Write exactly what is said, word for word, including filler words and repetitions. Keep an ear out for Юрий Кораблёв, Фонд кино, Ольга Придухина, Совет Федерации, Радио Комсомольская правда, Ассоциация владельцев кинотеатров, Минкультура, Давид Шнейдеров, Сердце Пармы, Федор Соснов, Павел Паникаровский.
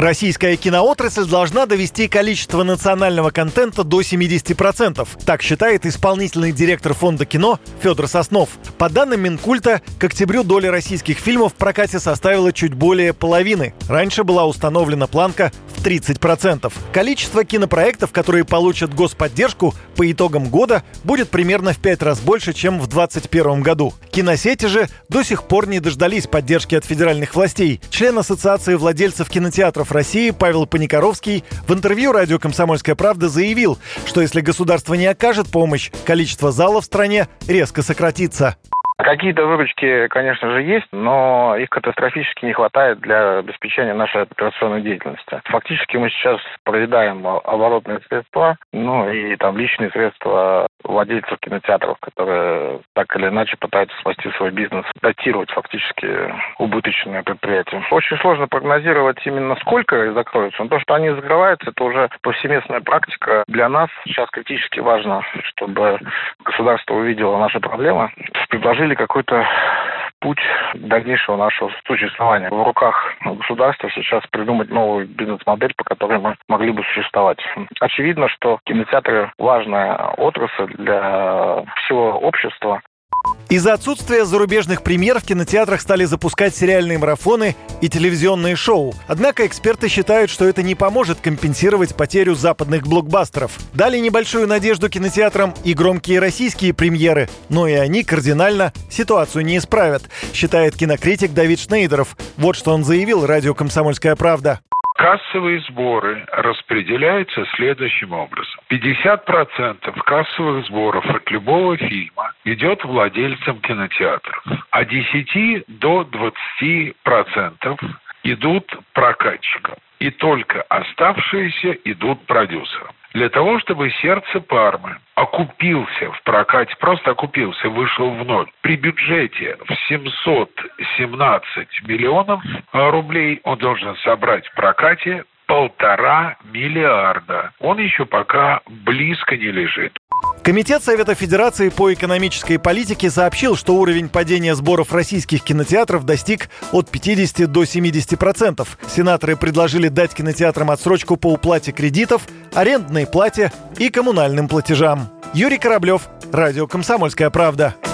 Российская киноотрасль должна довести количество национального контента до семьдесят процентов. Так считает исполнительный директор Фонда кино Федор Соснов. По данным Минкульта, к октябрю доля российских фильмов в прокате составила чуть более половины. Раньше была установлена планка в тридцать процентов. Количество кинопроектов, которые получат господдержку, по итогам года будет примерно в пять раз больше, чем в две тысячи двадцать первом году. Киносети же до сих пор не дождались поддержки от федеральных властей. Член Ассоциации владельцев кинотеатров России Павел Паникаровский в интервью «Радио Комсомольская правда» заявил, что если государство не окажет помощь, количество залов в стране резко сократится. Какие-то выручки, конечно же, есть, но их катастрофически не хватает для обеспечения нашей операционной деятельности. Фактически мы сейчас проедаем оборотные средства, ну и там личные средства владельцев кинотеатров, которые так или иначе пытаются спасти свой бизнес, дотировать фактически убыточные предприятия. Очень сложно прогнозировать именно сколько их закроется, но то, что они закрываются, это уже повсеместная практика. Для нас сейчас критически важно, чтобы государство увидело наши проблемы, предложили какой-то путь дальнейшего нашего существования. В руках государства сейчас придумать новую бизнес-модель, по которой мы могли бы существовать. Очевидно, что кинотеатры – важная отрасль для всего общества. Из-за отсутствия зарубежных премьер в кинотеатрах стали запускать сериальные марафоны и телевизионные шоу. Однако эксперты считают, что это не поможет компенсировать потерю западных блокбастеров. Дали небольшую надежду кинотеатрам и громкие российские премьеры, но и они кардинально ситуацию не исправят, считает кинокритик Давид Шнейдеров. Вот что он заявил радио «Комсомольская правда». Кассовые сборы распределяются следующим образом. пятьдесят процентов кассовых сборов от любого фильма идет владельцам кинотеатров, а десять до двадцати процентов идут прокатчикам. И только оставшиеся идут продюсерам. Для того, чтобы «Сердце Пармы» окупился в прокате, просто окупился, вышел в ноль. При бюджете в семьсот семнадцать миллионов рублей он должен собрать в прокате полтора миллиарда. Он еще пока близко не лежит. Комитет Совета Федерации по экономической политике сообщил, что уровень падения сборов российских кинотеатров достиг от пятидесяти до семидесяти процентов. Сенаторы предложили дать кинотеатрам отсрочку по уплате кредитов, арендной плате и коммунальным платежам. Юрий Кораблёв, радио «Комсомольская правда».